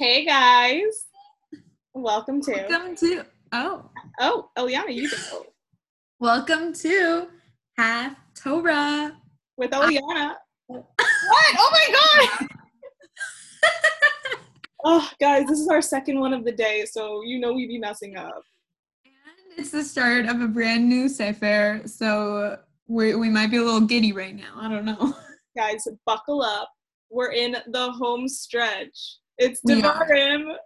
Hey guys, welcome to Eliana, you go. Welcome to Half Torah with Eliana. What? Oh my god! Oh guys, this is our second one of the day, so you know we be messing up. And it's the start of a brand new sefer, so we might be a little giddy right now. I don't know. Guys, buckle up. We're in the home stretch. It's Devarim.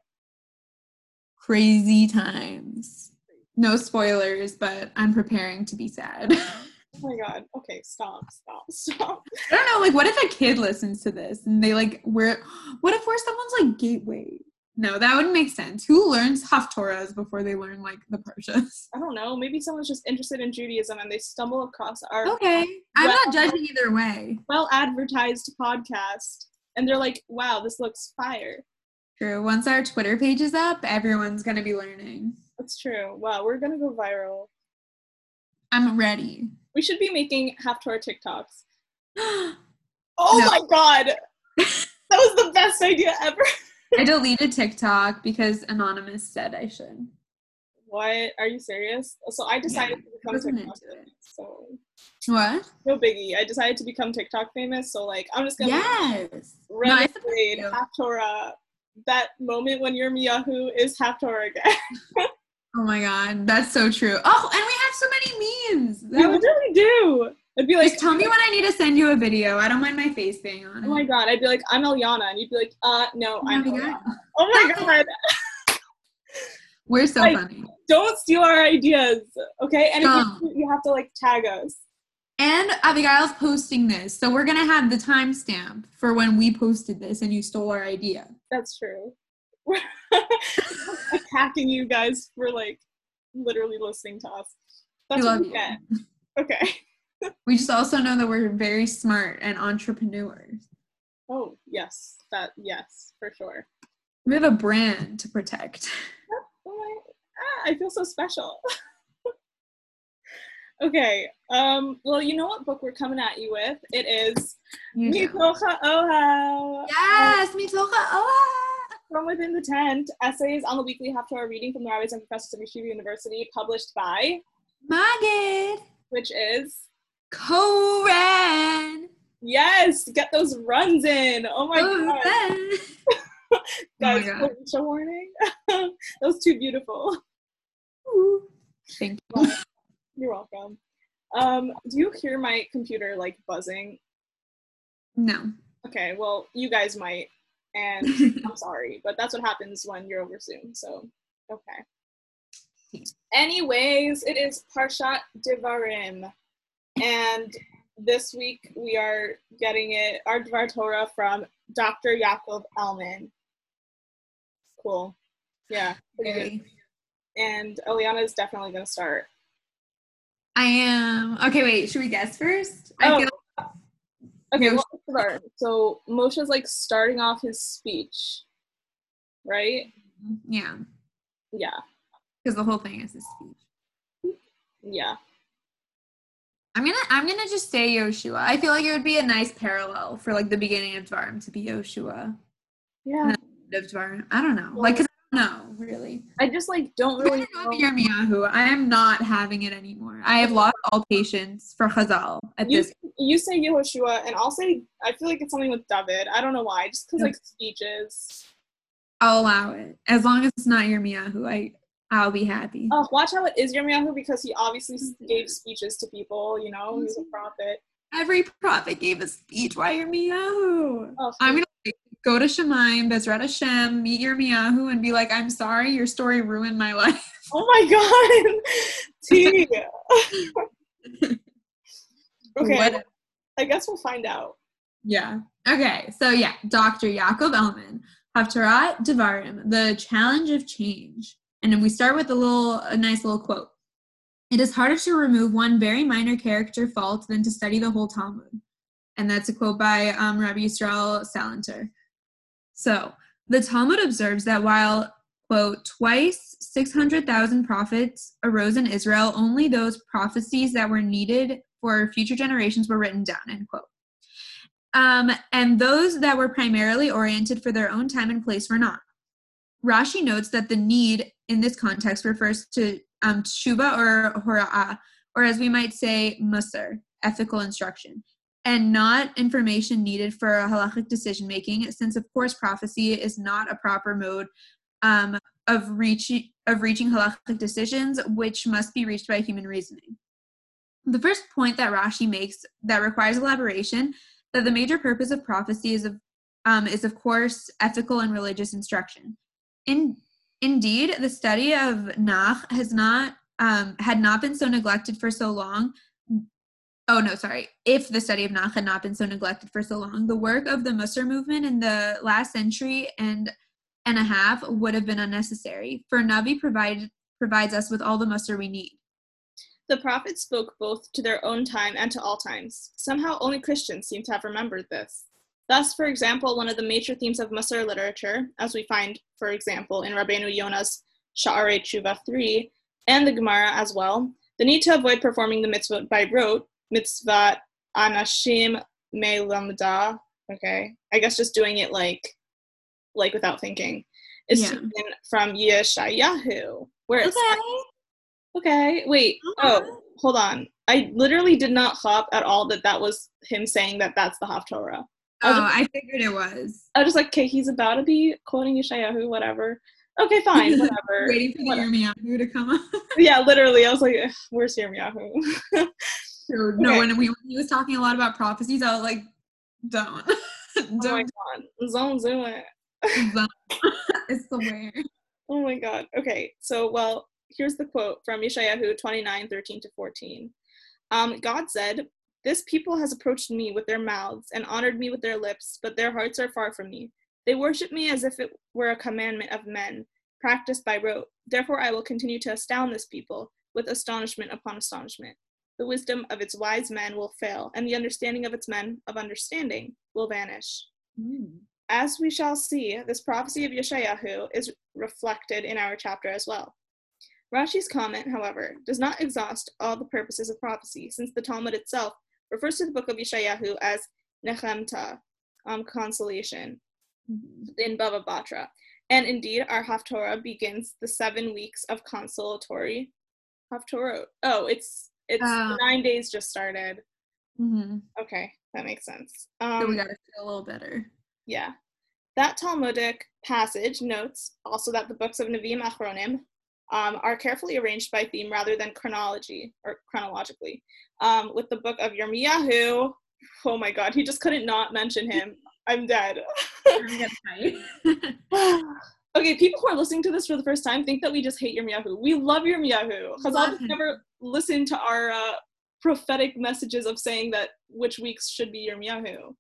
Crazy times. No spoilers, but I'm preparing to be sad. Oh my god. Okay, stop. I don't know, like, what if a kid listens to this and they like, what if we're someone's like gateway? No, that wouldn't make sense. Who learns Haftarahs before they learn like the Parshas? I don't know. Maybe someone's just interested in Judaism and they stumble across our I'm not judging either way. Well advertised podcast. And they're like, wow, this looks fire. True. Once our Twitter page is up, everyone's going to be learning. That's true. Wow, we're going to go viral. I'm ready. We should be making half Torah TikToks. My god. That was the best idea ever. I deleted TikTok because Anonymous said I should. What? Are you serious? So I decided to become TikTok famous. So. What? No biggie. I decided to become TikTok famous. So like, I'm just gonna. Yes. Renegade, half Torah. That moment when Yirmiyahu is half Torah again. Oh my god, that's so true. Oh, and we have so many memes. We really do. I'd be like, just tell me when I need to send you a video. I don't mind my face being on it. Oh my god, I'd be like, I'm Eliana, and you'd be like, no, I'm Eliana. Oh my god. We're so funny. Don't steal our ideas, okay? And if you have to, like, tag us. And Abigail's posting this, so we're going to have the timestamp for when we posted this and you stole our idea. That's true. We're attacking you guys for, like, literally listening to us. That's what we get. Okay. We just also know that we're very smart and entrepreneurs. Oh, yes. Yes, for sure. We have a brand to protect. I feel so special. Okay. Well, you know what book we're coming at you with? It is Mitoch HaOhel. Yes, Mitoch HaOhel. From Within the Tent, essays on the weekly Haftarah reading from the rabbis and professors of Yeshiva University, published by Makot, which is Koren. Yes, get those runs in. Oh my god. Guys, a warning. That was too beautiful. Ooh. Thank you. You're welcome. Do you hear my computer like buzzing? No. Okay, well, you guys might, and I'm sorry, but that's what happens when you're over Zoom, so okay. Anyways, it is Parshat Devarim, and this week we are getting our Dvar Torah from Dr. Yaakov Elman. Cool. Yeah. Okay. And Eliana is definitely going to start. I am. Okay, wait. Should we guess first? Okay, well, let's start. So Moshe's like starting off his speech, right? Yeah. Yeah. Because the whole thing is his speech. Yeah. I'm gonna just say Yehoshua. I feel like it would be a nice parallel for like the beginning of Dvarim to be Yehoshua. Yeah. Of Dvarim. I don't know. Like, 'cause I don't know really. I just like don't really know. Yirmiyahu. I am not having it anymore. I have lost all patience for Hazal at this. You say Yehoshua, and I'll say I feel like it's something with David. I don't know why. Just 'cause like speeches. I'll allow it as long as it's not Yirmiyahu. I'll be happy. Oh, watch how it is Yirmiyahu, because he obviously gave speeches to people, you know? He's a prophet. Every prophet gave a speech. Why Yirmiyahu? Oh, I'm going to go to Shemaim, Bezrat Hashem, meet Yirmiyahu, and be like, I'm sorry, your story ruined my life. Oh my god! T. Okay. What? I guess we'll find out. Yeah. Okay, so yeah, Dr. Yaakov Elman, Haftarah Devarim, The Challenge of Change. And then we start with a nice little quote. It is harder to remove one very minor character fault than to study the whole Talmud. And that's a quote by Rabbi Yisrael Salanter. So the Talmud observes that while, quote, twice 600,000 prophets arose in Israel, only those prophecies that were needed for future generations were written down, end quote. And those that were primarily oriented for their own time and place were not. Rashi notes that the need in this context refers to tshuva or hora'ah, or as we might say, Mussar, ethical instruction, and not information needed for halachic decision-making, since, of course, prophecy is not a proper mode of reaching halachic decisions, which must be reached by human reasoning. The first point that Rashi makes that requires elaboration, that the major purpose of prophecy is of course, ethical and religious instruction. Indeed, the study of Nach had not been so neglected for so long. If the study of Nach had not been so neglected for so long, the work of the Mussar movement in the last century and a half would have been unnecessary, for Navi provides us with all the Mussar we need. The prophets spoke both to their own time and to all times. Somehow only Christians seem to have remembered this. Thus, for example, one of the major themes of Mussar literature, as we find, for example, in Rabbeinu Yonah's Sha'arei Tshuva 3, and the Gemara as well, the need to avoid performing the mitzvot by rote, mitzvot anashim me'lamda, okay, I guess just doing it like without thinking, is taken from Yeshayahu, where it's hold on. I literally did not hop at all that was him saying that's the Half Torah. I figured it was. I was just like, okay, he's about to be quoting Yeshayahu, whatever. Okay, fine, whatever. Waiting for the Yirmiyahu to come up. Yeah, literally. I was like, where's Yirmiyahu? When he was talking a lot about prophecies, I was like, don't. Don't. Oh my God. Don't do it. It's the way. Oh my God. Okay, so, well, here's the quote from Yeshayahu 29:13-14. God said, "This people has approached me with their mouths and honored me with their lips, but their hearts are far from me. They worship me as if it were a commandment of men, practiced by rote. Therefore I will continue to astound this people with astonishment upon astonishment. The wisdom of its wise men will fail, and the understanding of its men of understanding will vanish." Mm. As we shall see, this prophecy of Yeshayahu is reflected in our chapter as well. Rashi's comment, however, does not exhaust all the purposes of prophecy, since the Talmud itself refers to the book of Yeshayahu as Nechemta, consolation, in Bava Batra. And indeed, our Haftarah begins the 7 weeks of consolatory Haftarah. Oh, it's 9 days just started. Mm-hmm. Okay, that makes sense. So we gotta feel a little better. Yeah. That Talmudic passage notes also that the books of Nevi'im Achronim are carefully arranged by theme rather than chronologically. With the book of Yirmiyahu, oh my God, he just couldn't not mention him. I'm dead. Okay, people who are listening to this for the first time think that we just hate Yirmiyahu. We love Yirmiyahu. Hazal never listened to our prophetic messages of saying that which weeks should be Yirmiyahu.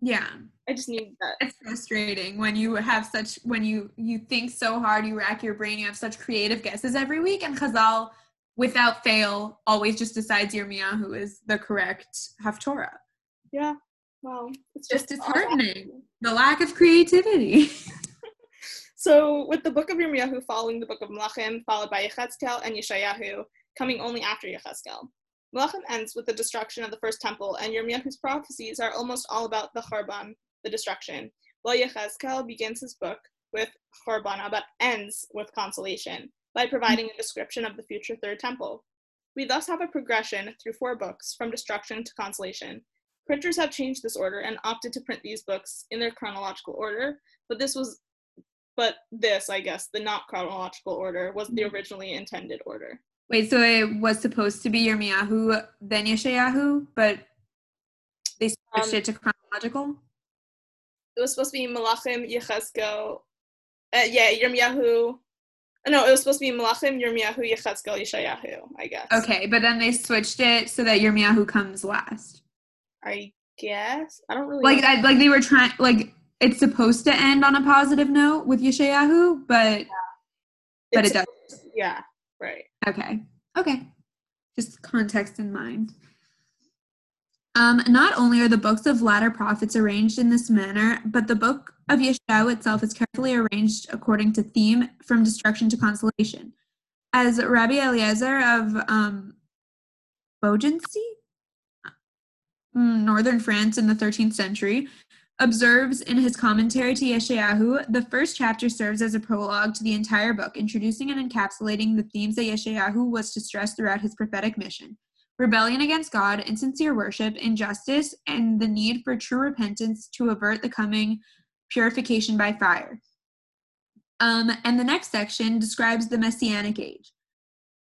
Yeah. I just need that. It's frustrating when you have you think so hard, you rack your brain, you have such creative guesses every week, and Chazal, without fail, always just decides Yirmiyahu is the correct Haftorah. Yeah, well, it's just disheartening. The lack of creativity. So, with the book of Yirmiyahu following the book of Melachim, followed by Yechezkel and Yeshayahu, coming only after Yechezkel. Melachim ends with the destruction of the first temple, and Yirmiyahu's prophecies are almost all about the churban, the destruction, while Yechezkel begins his book with churban, but ends with consolation, by providing a description of the future third temple. We thus have a progression through 4 books, from destruction to consolation. Printers have changed this order and opted to print these books in their chronological order, but the not chronological order was the originally intended order. Wait, so it was supposed to be Yirmiyahu, then Yeshayahu, but they switched it to chronological? It was supposed to be Melachim, Yechezkel, Yirmiyahu. No, it was supposed to be Melachim, Yirmiyahu, Yechezkel, Yeshayahu, I guess. Okay, but then they switched it so that Yirmiyahu comes last. I guess? I don't really know. They were trying, it's supposed to end on a positive note with Yeshayahu, but it doesn't. Yeah. Right. Okay. Just context in mind. Not only are the books of latter prophets arranged in this manner, but the book of Yeshayahu itself is carefully arranged according to theme, from destruction to consolation. As Rabbi Eliezer of Beaugency, northern France in the 13th century, observes in his commentary to Yeshayahu, the first chapter serves as a prologue to the entire book, introducing and encapsulating the themes that Yeshayahu was to stress throughout his prophetic mission: rebellion against God, insincere worship, injustice, and the need for true repentance to avert the coming purification by fire. And the next section describes the Messianic age.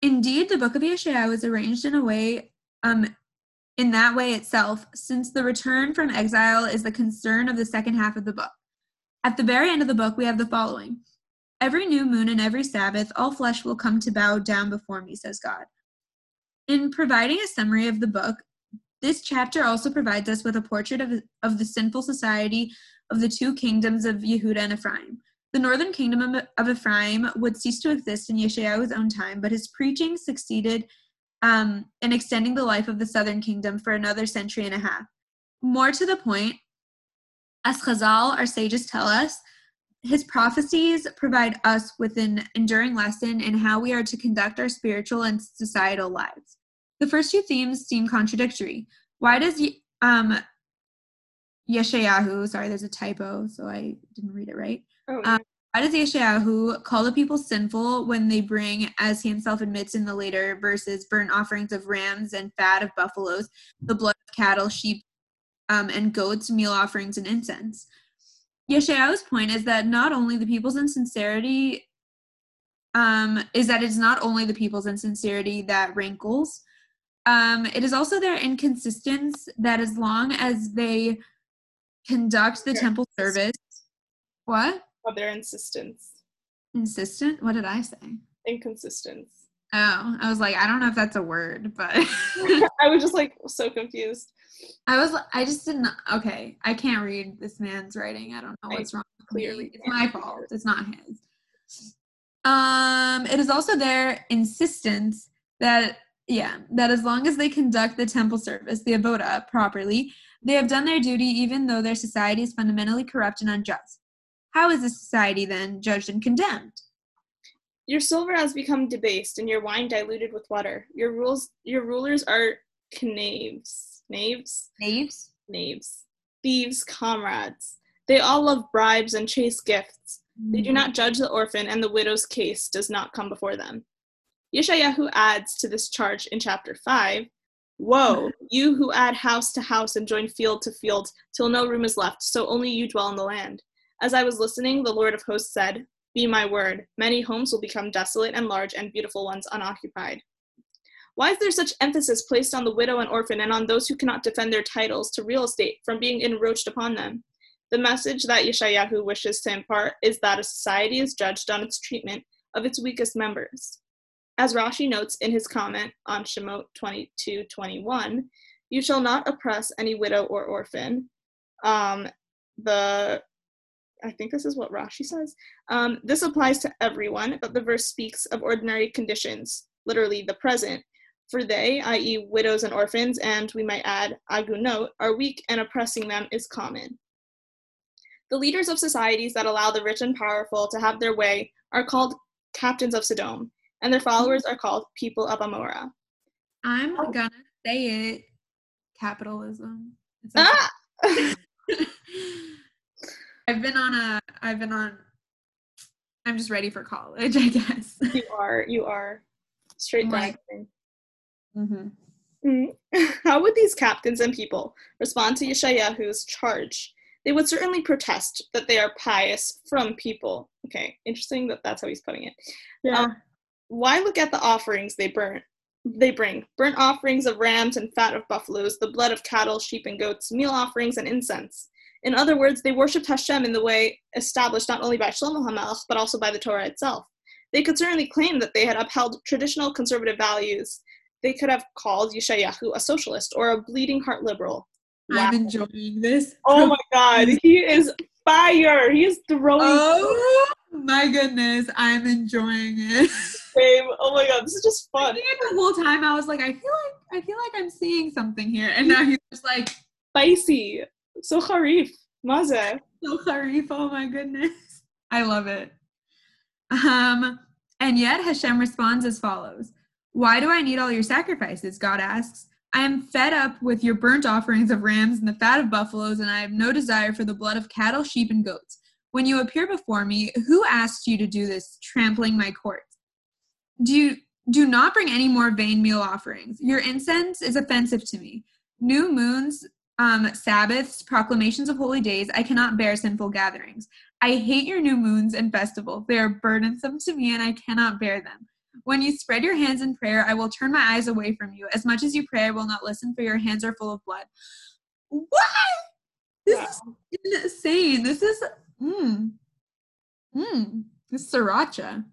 Indeed, the book of Yeshayahu is arranged in a way, in that way itself, since the return from exile is the concern of the second half of the book. At the very end of the book, we have the following: "Every new moon and every Sabbath, all flesh will come to bow down before me, says God." In providing a summary of the book, this chapter also provides us with a portrait of the sinful society of the two kingdoms of Yehuda and Ephraim. The northern kingdom of Ephraim would cease to exist in Yeshayahu's own time, but his preaching succeeded in extending the life of the southern kingdom for another 1.5 centuries. More to the point, as Hazal, our sages tell us, his prophecies provide us with an enduring lesson in how we are to conduct our spiritual and societal lives. The first two themes seem contradictory. Why does Yeshayahu, sorry, there's a typo, so I didn't read it right. Why does Yeshayahu call the people sinful when they bring, as he himself admits in the later verses, burnt offerings of rams and fat of buffaloes, the blood of cattle, sheep, and goats, meal offerings, and incense? Yeshayahu's point is that it's not only the people's insincerity that rankles. It is also their inconsistence that as long as they conduct the temple service. What? Oh, their insistence. Insistent? What did I say? Inconsistence. Oh, I was like, I don't know if that's a word, but. I was just like so confused. Okay, I can't read this man's writing. I don't know what's wrong with me. Clearly. It's my fault. It's not his. It is also their insistence that as long as they conduct the temple service, the avoda, properly, they have done their duty even though their society is fundamentally corrupt and unjust. How is this society then judged and condemned? Your silver has become debased, and your wine diluted with water. Your rulers are knaves, thieves, comrades. They all love bribes and chase gifts. They do not judge the orphan, and the widow's case does not come before them. Yeshayahu adds to this charge in chapter 5, "Woe, you who add house to house and join field to field, till no room is left, so only you dwell in the land. As I was listening, the Lord of hosts said, 'Be my word, many homes will become desolate and large and beautiful ones unoccupied.'" Why is there such emphasis placed on the widow and orphan and on those who cannot defend their titles to real estate from being enroached upon them? The message that Yeshayahu wishes to impart is that a society is judged on its treatment of its weakest members. As Rashi notes in his comment on Shemot 22:21, "You shall not oppress any widow or orphan." I think this is what Rashi says. This applies to everyone, but the verse speaks of ordinary conditions, literally the present, for they, i.e. widows and orphans, and we might add agunot, are weak, and oppressing them is common. The leaders of societies that allow the rich and powerful to have their way are called captains of Sodom, and their followers are called people of Amorah. I'm gonna say it, capitalism. I'm just ready for college, I guess. You are. Straight black. How would these captains and people respond to Yeshayahu's charge? They would certainly protest that they are pious from people. Okay, interesting that that's how he's putting it. Yeah. Why look at the offerings they bring? Burnt offerings of rams and fat of buffaloes, the blood of cattle, sheep, and goats, meal offerings, and incense. In other words, they worshipped Hashem in the way established not only by Shlomo HaMelech, but also by the Torah itself. They could certainly claim that they had upheld traditional conservative values. They could have called Yeshayahu a socialist or a bleeding heart liberal. Wow. I'm enjoying this. Oh my God, he is fire. He is throwing. Oh my goodness, I'm enjoying it. Babe, oh my God, this is just fun. The whole time I was like, I feel like I'm seeing something here, and now he's just like spicy. So Harif, Maza. So Harif, oh my goodness. I love it. And yet Hashem responds as follows. "Why do I need all your sacrifices?" God asks. I am fed up with your burnt offerings of rams and the fat of buffaloes, and I have no desire for the blood of cattle, sheep, and goats. When you appear before me, who asked you to do this, trampling my court? Do not bring any more vain meal offerings. Your incense is offensive to me. New moons, Sabbaths, proclamations of holy days, I cannot bear sinful gatherings. I hate your new moons and festivals. They are burdensome to me, and I cannot bear them. When you spread your hands in prayer, I will turn my eyes away from you. As much as you pray, I will not listen, for your hands are full of blood. What? This is insane. This is, this is sriracha.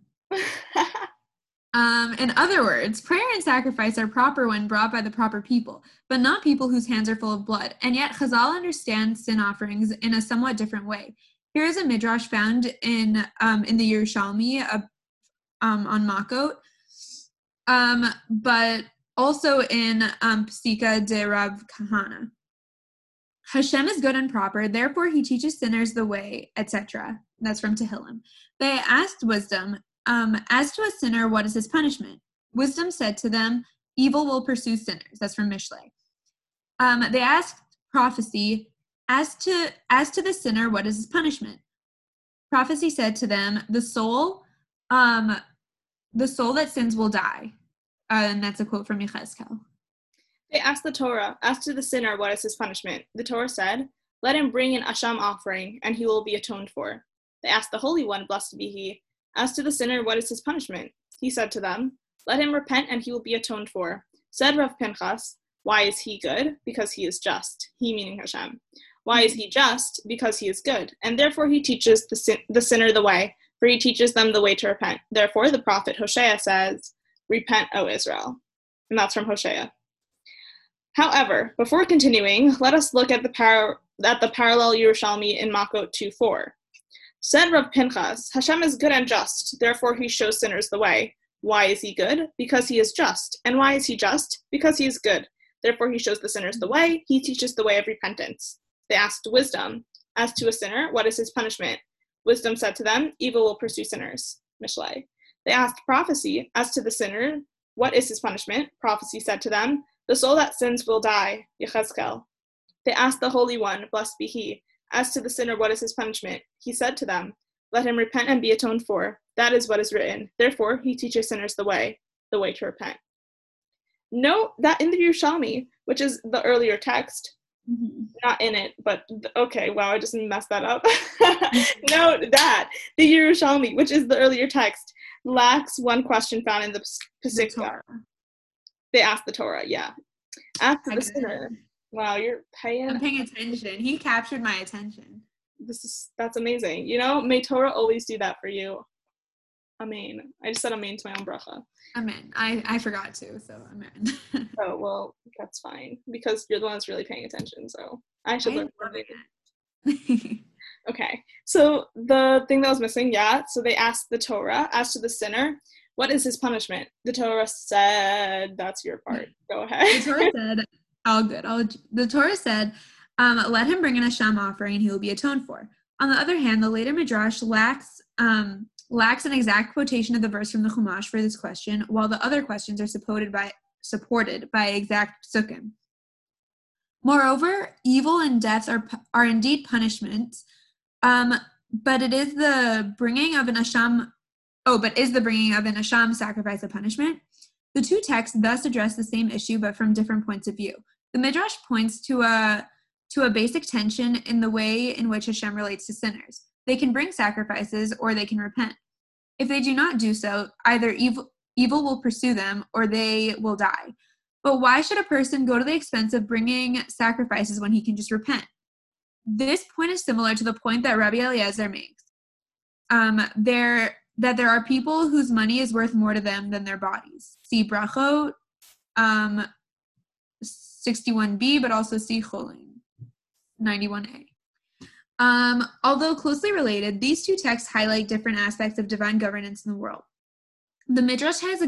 In other words, prayer and sacrifice are proper when brought by the proper people, but not people whose hands are full of blood. And yet Hazal understands sin offerings in a somewhat different way. Here is a midrash found in the Yerushalmi, on Makot, but also in Psika de Rav Kahana. Hashem is good and proper, therefore he teaches sinners the way, etc. That's from Tehillim. They asked wisdom, as to a sinner, what is his punishment? Wisdom said to them, evil will pursue sinners. That's from Mishlei. They asked prophecy, as to the sinner, what is his punishment? Prophecy said to them, the soul that sins will die. And that's a quote from Yechezkel. They asked the Torah, as to the sinner, what is his punishment? The Torah said, let him bring an asham offering, and he will be atoned for. They asked the Holy One, blessed be he, as to the sinner, what is his punishment? He said to them, let him repent, and he will be atoned for. Said Rav Pinchas, why is he good? Because he is just. He meaning Hashem. Why is he just? Because he is good. And therefore he teaches the sinner the way, for he teaches them the way to repent. Therefore, the prophet Hosea says, repent, O Israel. And that's from Hosea. However, before continuing, let us look at the parallel Yerushalmi in Makot 2:4. Said Rav Pinchas, Hashem is good and just, therefore he shows sinners the way. Why is he good? Because he is just. And why is he just? Because he is good. Therefore he shows the sinners the way. He teaches the way of repentance. They asked wisdom, as to a sinner, what is his punishment? Wisdom said to them, evil will pursue sinners. Mishlei. They asked prophecy, as to the sinner, what is his punishment? Prophecy said to them, the soul that sins will die. Yechezkel. They asked the Holy One, blessed be he, as to the sinner, what is his punishment? He said to them, let him repent and be atoned for. That is what is written. Therefore, he teaches sinners the way to repent. Note that in the Yerushalmi, which is the earlier text, not in it, but okay, wow, I just messed that up. Note that the Yerushalmi, which is the earlier text, lacks one question found in the Pesukah. They asked the Torah, yeah. Asked the sinner. Wow, you're paying. I'm paying attention. He captured my attention. That's amazing. You know, may Torah always do that for you. Amen. I just said amen to my own bracha. Amen. I forgot to, so amen. Oh, well, that's fine, because you're the one that's really paying attention, so I should learn something. Okay, so the thing that was missing, yeah, so they asked the Torah, as to the sinner, what is his punishment? The Torah said, that's your part. Go ahead. The Torah said, all good. The Torah said, let him bring an asham offering and he will be atoned for. On the other hand, the later midrash lacks an exact quotation of the verse from the Chumash for this question, while the other questions are supported by exact psukim. Moreover, evil and death are indeed punishments, but it is the bringing of an asham. Oh, but is the bringing of an asham sacrifice a punishment? The two texts thus address the same issue, but from different points of view. The midrash points to a basic tension in the way in which Hashem relates to sinners. They can bring sacrifices, or they can repent. If they do not do so, either evil will pursue them, or they will die. But why should a person go to the expense of bringing sacrifices when he can just repent? This point is similar to the point that Rabbi Eliezer makes, that there are people whose money is worth more to them than their bodies. See Brachot 61b, but also see Cholin 91a. Although closely related, these two texts highlight different aspects of divine governance in the world. The Midrash has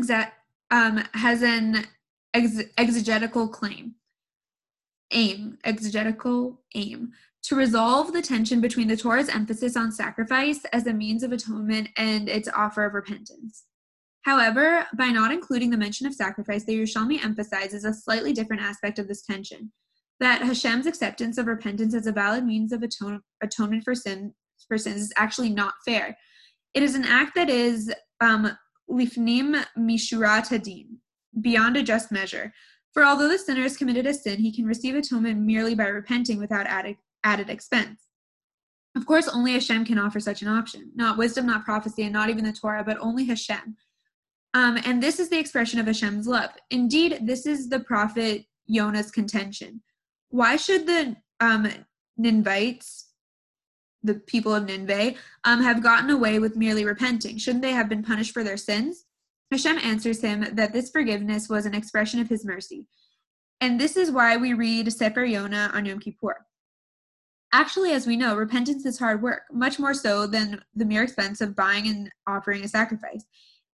an exegetical aim, to resolve the tension between the Torah's emphasis on sacrifice as a means of atonement and its offer of repentance. However, by not including the mention of sacrifice, the Yerushalmi emphasizes a slightly different aspect of this tension, that Hashem's acceptance of repentance as a valid means of atonement for sins is actually not fair. It is an act that is lifnim mishurat hadin, beyond a just measure. For although the sinner has committed a sin, he can receive atonement merely by repenting without added expense. Of course, only Hashem can offer such an option. Not wisdom, not prophecy, and not even the Torah, but only Hashem. And this is the expression of Hashem's love. Indeed, this is the prophet Yonah's contention. Why should the Ninevites, the people of Nineveh, have gotten away with merely repenting? Shouldn't they have been punished for their sins? Hashem answers him that this forgiveness was an expression of his mercy. And this is why we read Sefer Yonah on Yom Kippur. Actually, as we know, repentance is hard work, much more so than the mere expense of buying and offering a sacrifice.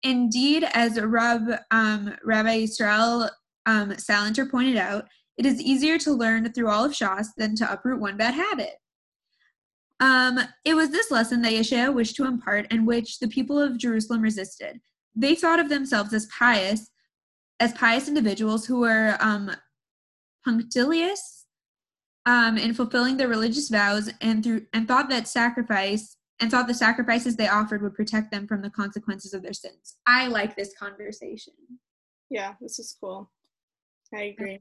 Indeed, as Rabbi Yisrael Salanter pointed out, it is easier to learn through all of Shas than to uproot one bad habit. It was this lesson that Yeshayahu wished to impart and which the people of Jerusalem resisted. They thought of themselves as pious individuals who were punctilious in fulfilling their religious vows, and thought the sacrifices they offered would protect them from the consequences of their sins. I like this conversation. Yeah, this is cool. I agree. Okay.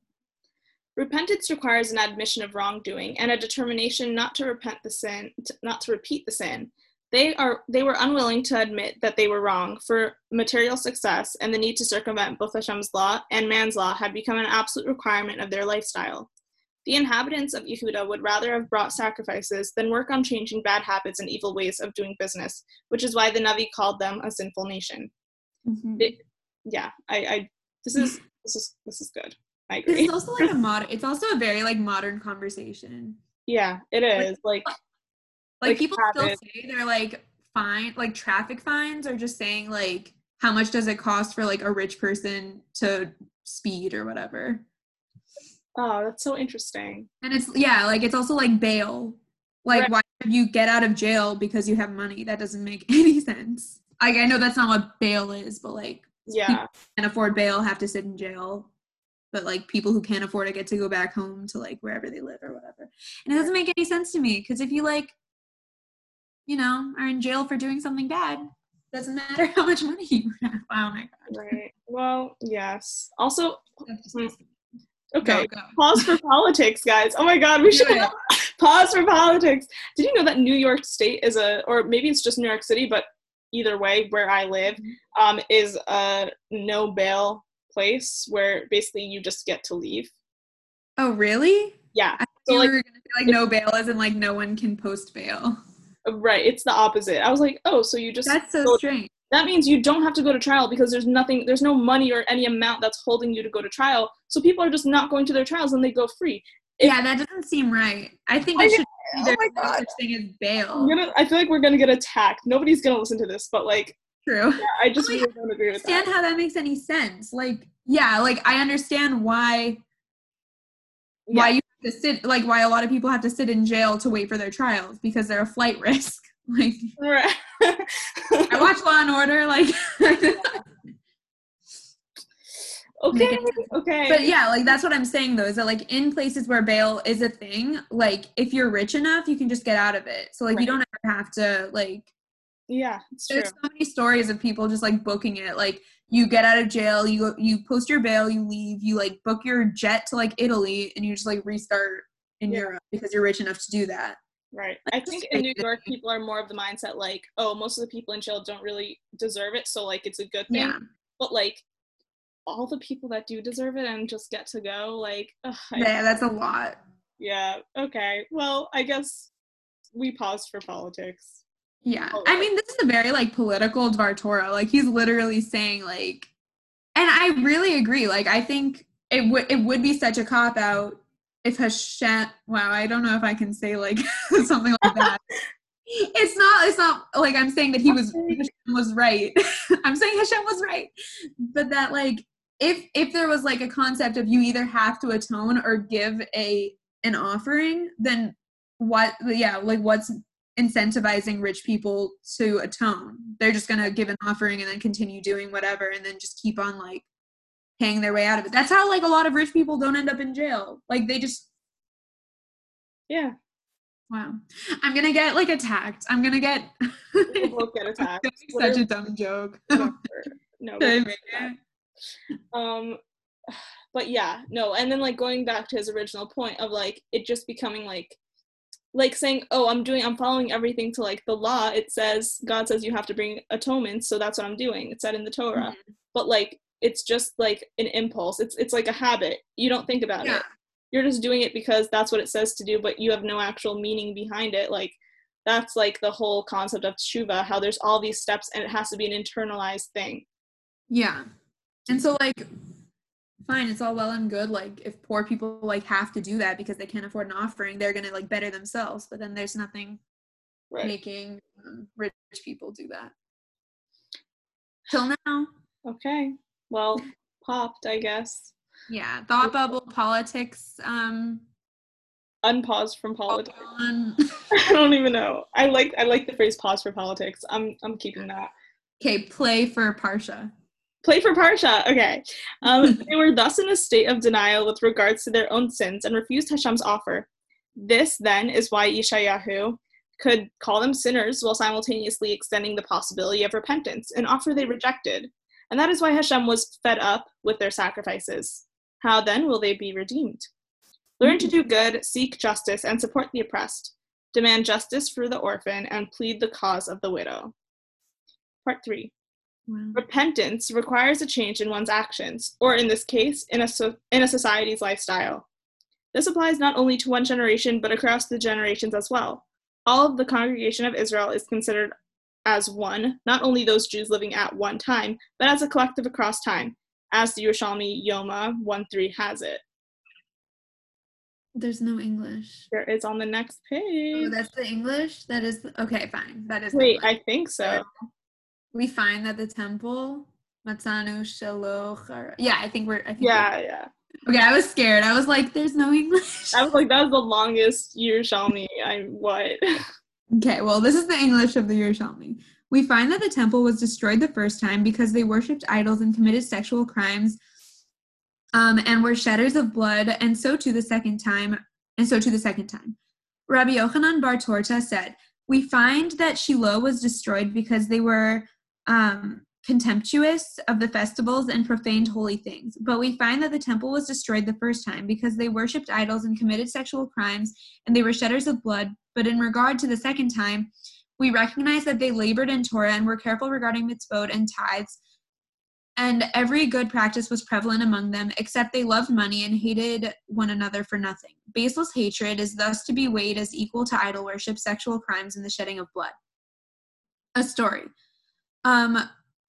Repentance requires an admission of wrongdoing and a determination not to repeat the sin. They were unwilling to admit that they were wrong for material success, and the need to circumvent both Hashem's law and man's law had become an absolute requirement of their lifestyle. The inhabitants of Yehuda would rather have brought sacrifices than work on changing bad habits and evil ways of doing business, which is why the Navi called them a sinful nation. Mm-hmm. This is good. I agree. It's also like a very like modern conversation. Yeah, it is. Like people habits. Still say they're like fine, like traffic fines, or just saying like how much does it cost for like a rich person to speed or whatever. Oh, that's so interesting. And it's like it's also like bail. Like right. Why should you get out of jail because you have money? That doesn't make any sense. Like I know that's not what bail is, but like people who can't afford bail have to sit in jail. But like people who can't afford it get to go back home to like wherever they live or whatever. And it doesn't make any sense to me, because if you like, you know, are in jail for doing something bad, it doesn't matter how much money you have. Oh my God. Right. Well, yes. Also, okay, go. Pause for politics, guys. Oh my God, we should have pause for politics. Did you know that New York State is or maybe it's just New York City, but either way, where I live is a no bail place where basically you just get to leave. Oh, really? Yeah. I thought you were gonna say like no bail as in like no one can post bail. Right, it's the opposite. I was like, oh, so you just that's so strange. That means you don't have to go to trial because there's no money or any amount that's holding you to go to trial. So people are just not going to their trials and they go free. That doesn't seem right. I think it should be no such thing as bail. I feel like we're gonna get attacked. Nobody's gonna listen to this, but like true. Yeah, I just really don't agree with that. I understand how that makes any sense. Like, yeah, like I understand why you have to sit, like why a lot of people have to sit in jail to wait for their trials because they're a flight risk. Like, right. I watch Law and Order. Like, okay. But yeah, like that's what I'm saying though, is that like in places where bail is a thing, like if you're rich enough, you can just get out of it. So like right. You don't ever have to like. Yeah, it's true. There's so many stories of people just like booking it. Like you get out of jail, you post your bail, you leave, you like book your jet to like Italy, and you just like restart in Europe because you're rich enough to do that. Right. Like, I think in New York people are more of the mindset like, oh, most of the people in jail don't really deserve it, so like it's a good thing. Yeah. But like all the people that do deserve it and just get to go, like that's a lot. Yeah. Okay. Well, I guess we paused for politics. Yeah, I mean, this is a very, like, political Dvar Torah. Like, he's literally saying, like, and I really agree. Like, I think it would be such a cop-out if Hashem, wow, I don't know if I can say, like, something like that. It's not, like, I'm saying that Hashem was right. I'm saying Hashem was right. But that, like, if there was, like, a concept of you either have to atone or give an offering, then what's incentivizing rich people to atone. They're just going to give an offering and then continue doing whatever and then just keep on like paying their way out of it. That's how like a lot of rich people don't end up in jail. Like they just, yeah. Wow. I'm going to get like attacked. I'm going to get, we'll get attacked. Such a dumb joke. No. But yeah, no. And then like going back to his original point of like, it just becoming like saying, oh, I'm following everything to like the law. It says, God says you have to bring atonement. So that's what I'm doing. It's said in the Torah, mm-hmm. But like, it's just like an impulse. It's like a habit. You don't think about it. You're just doing it because that's what it says to do, but you have no actual meaning behind it. Like that's like the whole concept of teshuva, how there's all these steps and it has to be an internalized thing. Yeah. And so like, fine, it's all well and good. Like if poor people like have to do that because they can't afford an offering, they're going to like better themselves, but then there's nothing making rich people do that. Till now. Okay. Well, popped, I guess. Yeah, thought bubble, politics. Unpause from politics. I don't even know. I like the phrase pause for politics. I'm keeping that. Okay, play for Parsha. Play for Parsha. Okay. They were thus in a state of denial with regards to their own sins and refused Hashem's offer. This then is why Yeshayahu could call them sinners while simultaneously extending the possibility of repentance, an offer they rejected. And that is why Hashem was fed up with their sacrifices. How then will they be redeemed? Learn to do good, seek justice, and support the oppressed. Demand justice for the orphan and plead the cause of the widow. Part 3. Wow. Repentance requires a change in one's actions, or in this case, in a society's lifestyle. This applies not only to one generation, but across the generations as well. All of the congregation of Israel is considered as one, not only those Jews living at one time, but as a collective across time, as the Yerushalmi Yoma 1:3 has it. There's no English. There is on the next page. Oh, that's the English? That is, okay, fine. That is. Wait, English. I think so. We find that the temple, Matzanu Shaloch, yeah, I think. Okay, I was scared. I was like, there's no English. I was like, that was the longest Yerushalmi, what? Okay, well, this is the English of the Yerushalmi. We find that the temple was destroyed the first time because they worshipped idols and committed sexual crimes and were shedders of blood, and so too the second time, Rabbi Yochanan Bar Torta said, we find that Shiloh was destroyed because they were contemptuous of the festivals and profaned holy things. But we find that the temple was destroyed the first time because they worshipped idols and committed sexual crimes, and they were shedders of blood. But in regard to the second time, we recognize that they labored in Torah and were careful regarding mitzvot and tithes, and every good practice was prevalent among them, except they loved money and hated one another for nothing. Baseless hatred is thus to be weighed as equal to idol worship, sexual crimes, and the shedding of blood. A story.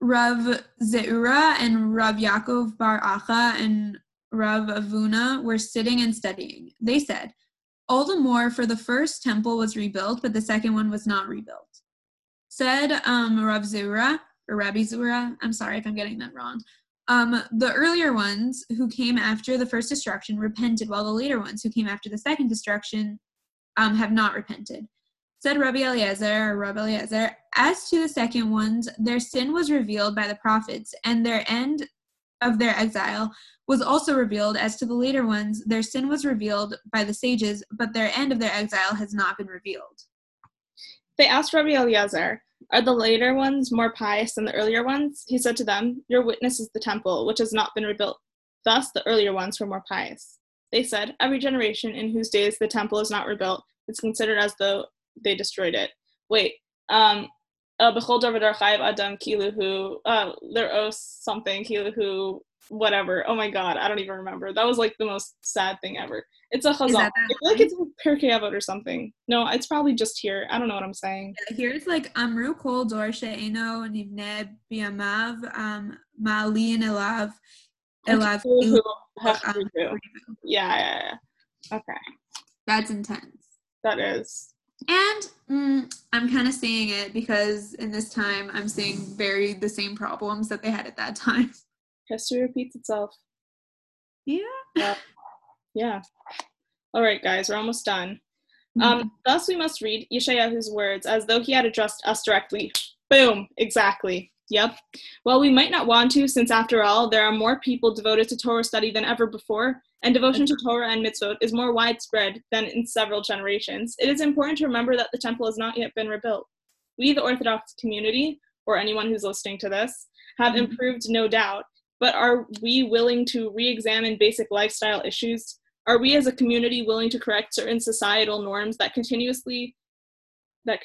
Rav Zeira and Rav Yaakov Bar Acha and Rav Avuna were sitting and studying. They said, all the more for the first temple was rebuilt, but the second one was not rebuilt. Said Rabbi Zeira, I'm sorry if I'm getting that wrong. The earlier ones who came after the first destruction repented, while the later ones who came after the second destruction have not repented. Said Rabbi Eliezer, as to the second ones, their sin was revealed by the prophets, and their end of their exile was also revealed. As to the later ones, their sin was revealed by the sages, but their end of their exile has not been revealed. They asked Rabbi Eliezer, are the later ones more pious than the earlier ones? He said to them, your witness is the temple, which has not been rebuilt. Thus, the earlier ones were more pious. They said, every generation in whose days the temple is not rebuilt is considered as though they destroyed it. Wait, Bechol Dor V'Dor Chayav Adam Kiluhu, L'Ros something, Kiluhu, whatever. Oh my god, I don't even remember. That was like the most sad thing ever. It's a Hazal. I feel like it's like Perkei Avot or something. No, it's probably just here. I don't know what I'm saying. Yeah, here it's like Amru Kol Dor She'eino Nivneh B'Yamav Ma'alin Elav Kiluhu. Yeah. Okay. That's intense. That is. And I'm kind of seeing it because in this time I'm seeing the same problems that they had at that time. History repeats itself. Yeah. All right, guys, we're almost done. Thus we must read Yeshayahu's words as though he had addressed us directly. Boom, exactly. Yep. Well, we might not want to, since after all, there are more people devoted to Torah study than ever before, and devotion to Torah and mitzvot is more widespread than in several generations. It is important to remember that the temple has not yet been rebuilt. We, the Orthodox community, or anyone who's listening to this, have improved, no doubt, but are we willing to re-examine basic lifestyle issues? Are we as a community willing to correct certain societal norms that continue to lead to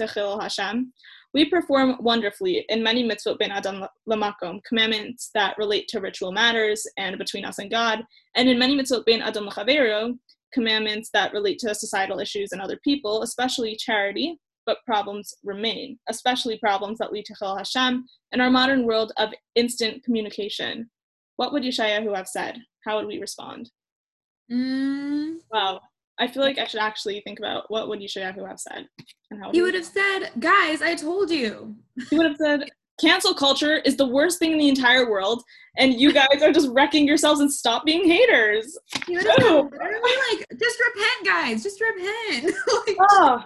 Chilul Hashem? We perform wonderfully in many mitzvot ben adam lamakom, commandments that relate to ritual matters and between us and God, and in many mitzvot ben adam lachavero, commandments that relate to societal issues and other people, especially charity, but problems remain, especially problems that lead to Chilul Hashem in our modern world of instant communication. What would Yeshayahu have said? How would we respond? Wow. I feel like I should actually think about what would Yeshayahu have said. And how he would have said, guys, I told you. He would have said, cancel culture is the worst thing in the entire world, and you guys are just wrecking yourselves and stop being haters. He would have been literally like, just repent, guys. Just repent. Like, oh,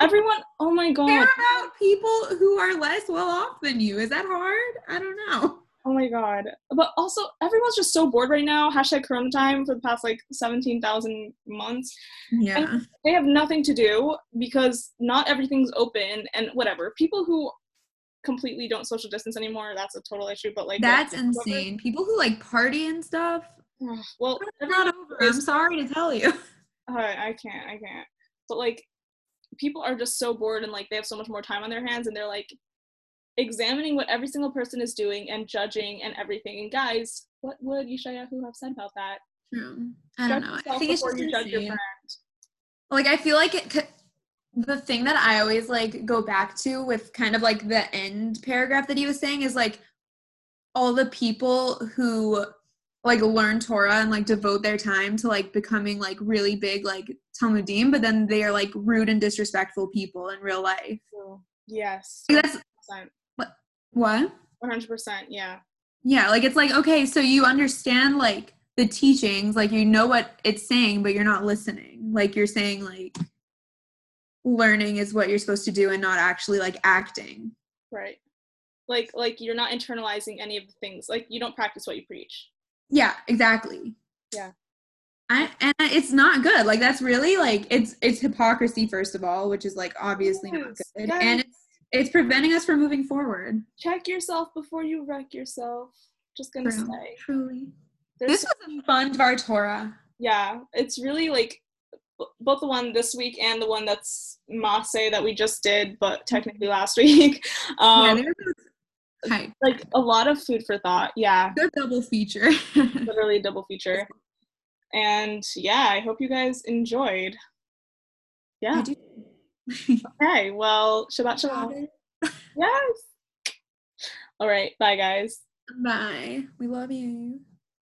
everyone, oh my God. Care about people who are less well off than you. Is that hard? I don't know. Oh my God. But also, everyone's just so bored right now. Hashtag Corona time for the past, 17,000 months. Yeah. And they have nothing to do because not everything's open and whatever. People who completely don't social distance anymore, that's a total issue. But, that's insane. Whatever. People who, party and stuff. Well, that's not over. I'm sorry to tell you. I can't. But, people are just so bored and, they have so much more time on their hands and they're, examining what every single person is doing and judging and everything. And guys, what would Yeshayahu have said about that? I don't know. I think it's just insane. I feel like the thing that I always go back to with kind of the end paragraph that he was saying is all the people who learn Torah and devote their time to becoming really big Talmudim, but then they are rude and disrespectful people in real life. Yes. That's 100%. What? 100%, yeah. Yeah, it's okay, so you understand, the teachings, you know what it's saying, but you're not listening. You're saying, learning is what you're supposed to do and not actually, acting. Right. You're not internalizing any of the things. You don't practice what you preach. Yeah, exactly. Yeah. And it's not good. That's really, it's hypocrisy, first of all, which is, obviously not good. Yes. And it's preventing us from moving forward. Check yourself before you wreck yourself. Just gonna say. Truly. This was a fun Dvar Torah. Yeah, it's really both the one this week and the one that's Maaseh that we just did, but technically last week. A lot of food for thought. Yeah. Good double feature. Literally a double feature. And yeah, I hope you guys enjoyed. Yeah. I do. Okay, well, Shabbat Shalom. Yes. All right, bye guys. Bye. We love you.